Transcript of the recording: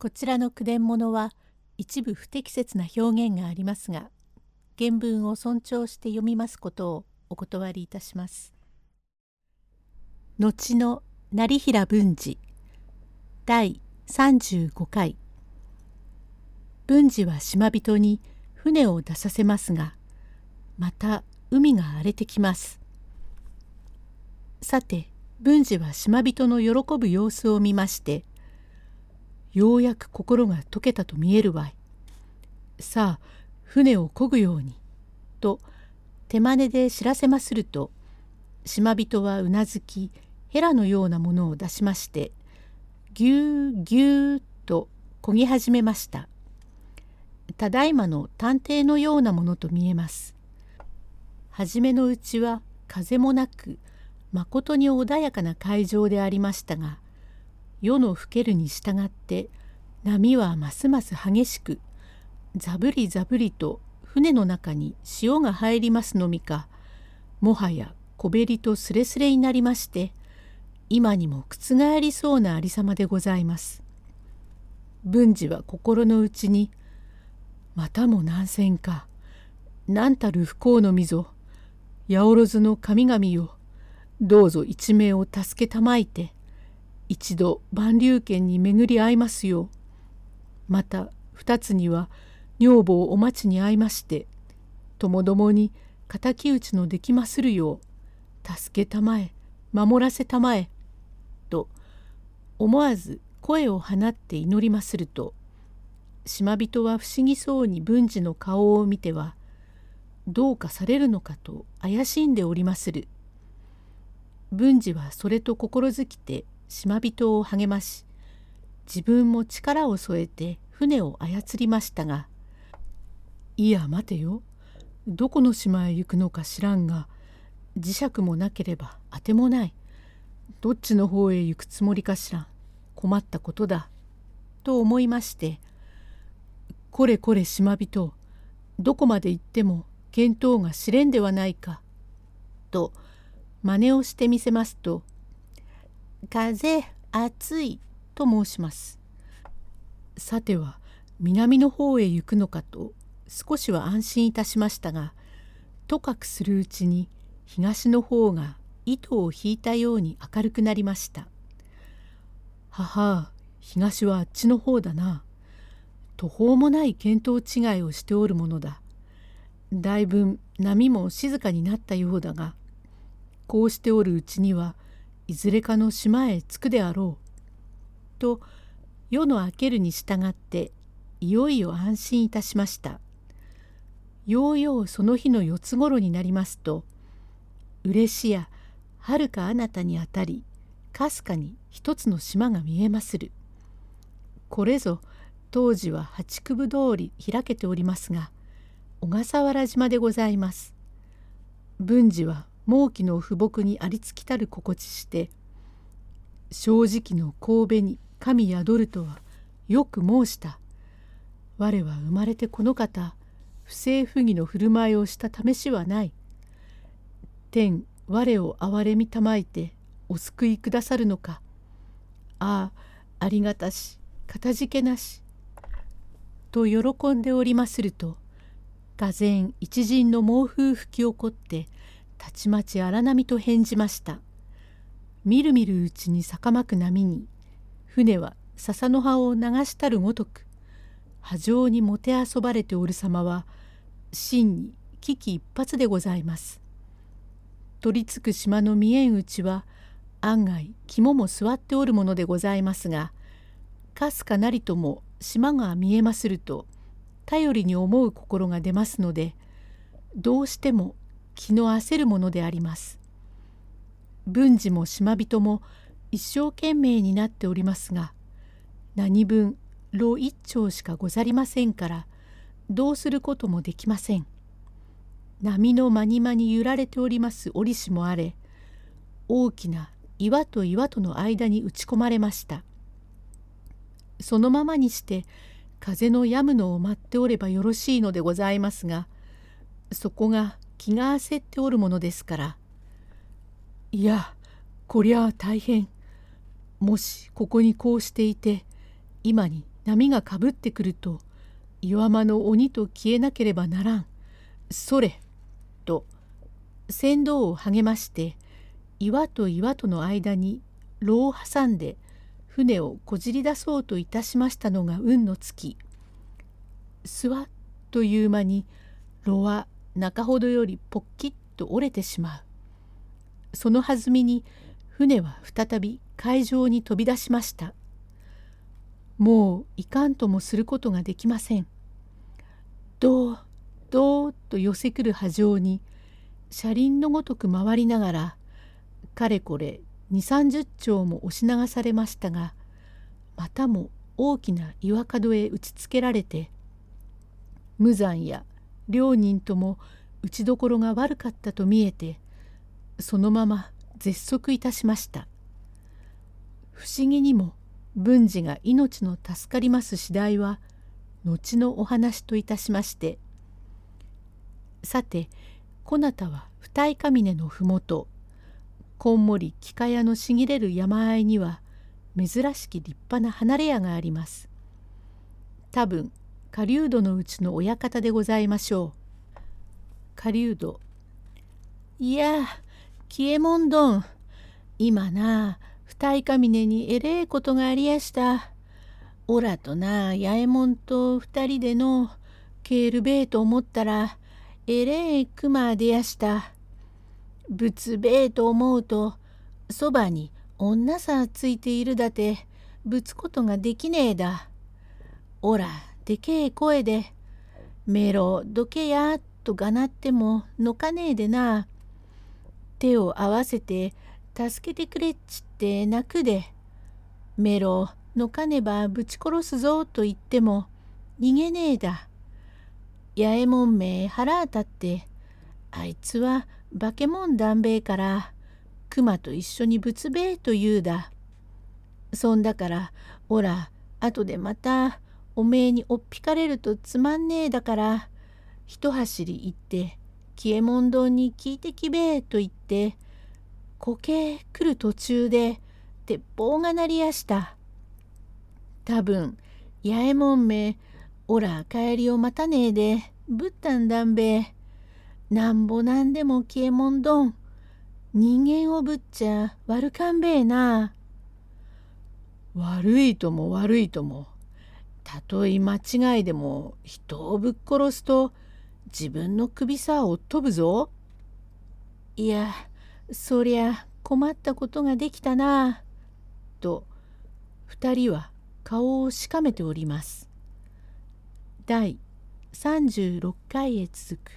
こちらの句伝物は一部不適切な表現がありますが、原文を尊重して読みますことをお断りいたします。後の業平文治第35回。文治は島人に船を出させますが、また海が荒れてきます。さて、文治は島人の喜ぶ様子を見まして、ようやく心が解けたと見えるわい。さあ、船を漕ぐように。と、手真似で知らせますると、島人はうなずき、ヘラのようなものを出しまして、ぎゅうぎゅうと漕ぎ始めました。ただいまの探偵のようなものと見えます。はじめのうちは風もなく、まことに穏やかな海上でありましたが、夜の更けるに従って波はますます激しく、ざぶりざぶりと船の中に潮が入りますのみか、もはや小べりとすれすれになりまして、今にも覆りそうなありさまでございます。文治は心のうちに、またも難戦か、なんたる不幸のみぞ、八百万の神々よ、どうぞ一命を助けたまいて、一度万竜圏に巡り合いますよう。また二つには女房お待ちに会いまして、ともどもに敵討ちのできまするよう、助けたまえ、守らせたまえ、と思わず声を放って祈りますると、島人は不思議そうに文治の顔を見ては、どうかされるのかと怪しんでおりまする。文治はそれと心づきて島人を励まし、自分も力を添えて船を操りましたが、いや待てよ、どこの島へ行くのか知らんが、磁石もなければあてもない、どっちの方へ行くつもりかしらん、困ったことだ、と思いまして、これこれ島人、どこまで行っても見当が知れんではないか、と、真似をしてみせますと、風暑いと申します。さては南の方へ行くのかと少しは安心いたしましたが、とかくするうちに東の方が糸を引いたように明るくなりました。はは、東はあっちの方だな。途方もない見当違いをしておるものだ。だいぶ波も静かになったようだが、こうしておるうちにはいずれかの島へ着くであろう。と夜の明けるに従っていよいよ安心いたしました。ようようその日の四つごろになりますと、嬉しやはるか彼方にあたり、かすかに一つの島が見えまする。これぞ当時は八九分通り開けておりますが、小笠原島でございます。文治は猛気の富木にありつきたる心地して、正直の神戸に神宿るとはよく申した。我は生まれてこの方、不正不義の振る舞いをした試しはない。天、我を憐れみたまいてお救いくださるのか。ああ、ありがたし、かたじけなし。と喜んでおりますると、がぜん一陣の猛風吹き起こって、たちまち荒波と返じました。みるみるうちにさかまく波に、船は笹の葉を流したるごとく、波状にもてあそばれておる様は、真に危機一髪でございます。取りつく島の見えんうちは、案外肝も据わっておるものでございますが、かすかなりとも島が見えますると、頼りに思う心が出ますので、どうしても、気の焦るものであります。文治も島人も一生懸命になっておりますが、何分労一丁しかござりませんから、どうすることもできません。波の間に間に揺られております折しもあれ、大きな岩と岩との間に打ち込まれました。そのままにして、風の止むのを待っておればよろしいのでございますが、そこが、気が焦っておるものですから、いや、こりゃあ大変。もしここにこうしていて、今に波がかぶってくると岩間の鬼と消えなければならん。それ!」と船頭を励まして岩と岩との間に櫓を挟んで船をこじり出そうといたしましたのが運のつき、すわっという間に櫓は中ほどよりポッキッと折れてしまう。その弾みに船は再び海上に飛び出しました。もういかんともすることができません。どうどうと寄せくる波状に車輪のごとく回りながらかれこれ20、30丁も押し流されましたが、またも大きな岩角へ打ちつけられて無残や両人とも打ちどころが悪かったと見えて、そのまま絶足いたしました。不思議にも文治が命の助かります次第は後のお話といたしまして、さてこなたは二重峰のふもと、こんもり木かやのしぎれる山あいには珍しき立派な離れ家があります。多分狩人のうちの親方でございましょう。狩人、いやあ、消えもんどん。今なあ、二重峰にえれえことがありやした。おらとなあ、八右衛門と二人でのけえるべえと思ったら、えれえ熊出やした。ぶつべえと思うと、そばに女さついているだて、ぶつことができねえだ。おら、でけえ声で、めろどけやとがなってものかねえでな。手を合わせて助けてくれっちって泣くで、めろのかねばぶち殺すぞと言っても逃げねえだ。八右衛門め腹当たって、あいつは化け物だんべえから、熊と一緒にぶつべえと言うだ。そんだから、おら、あとでまた、おめえにおっぴかれるとつまんねえだから、一走り行って、きえもんどんに聞いてきべえと言って、こけ来る途中で、鉄砲が鳴りやした。たぶん、八右衛門め、おら帰りを待たねえで、ぶったんだんべえ。なんぼなんでもきえもんどん、人間をぶっちゃ悪かんべえな。悪いとも悪いとも。たとえ間違いでも人をぶっ殺すと自分の首さを飛ぶぞ。いや、そりゃ困ったことができたな。と二人は顔をしかめております。第36回へ続く。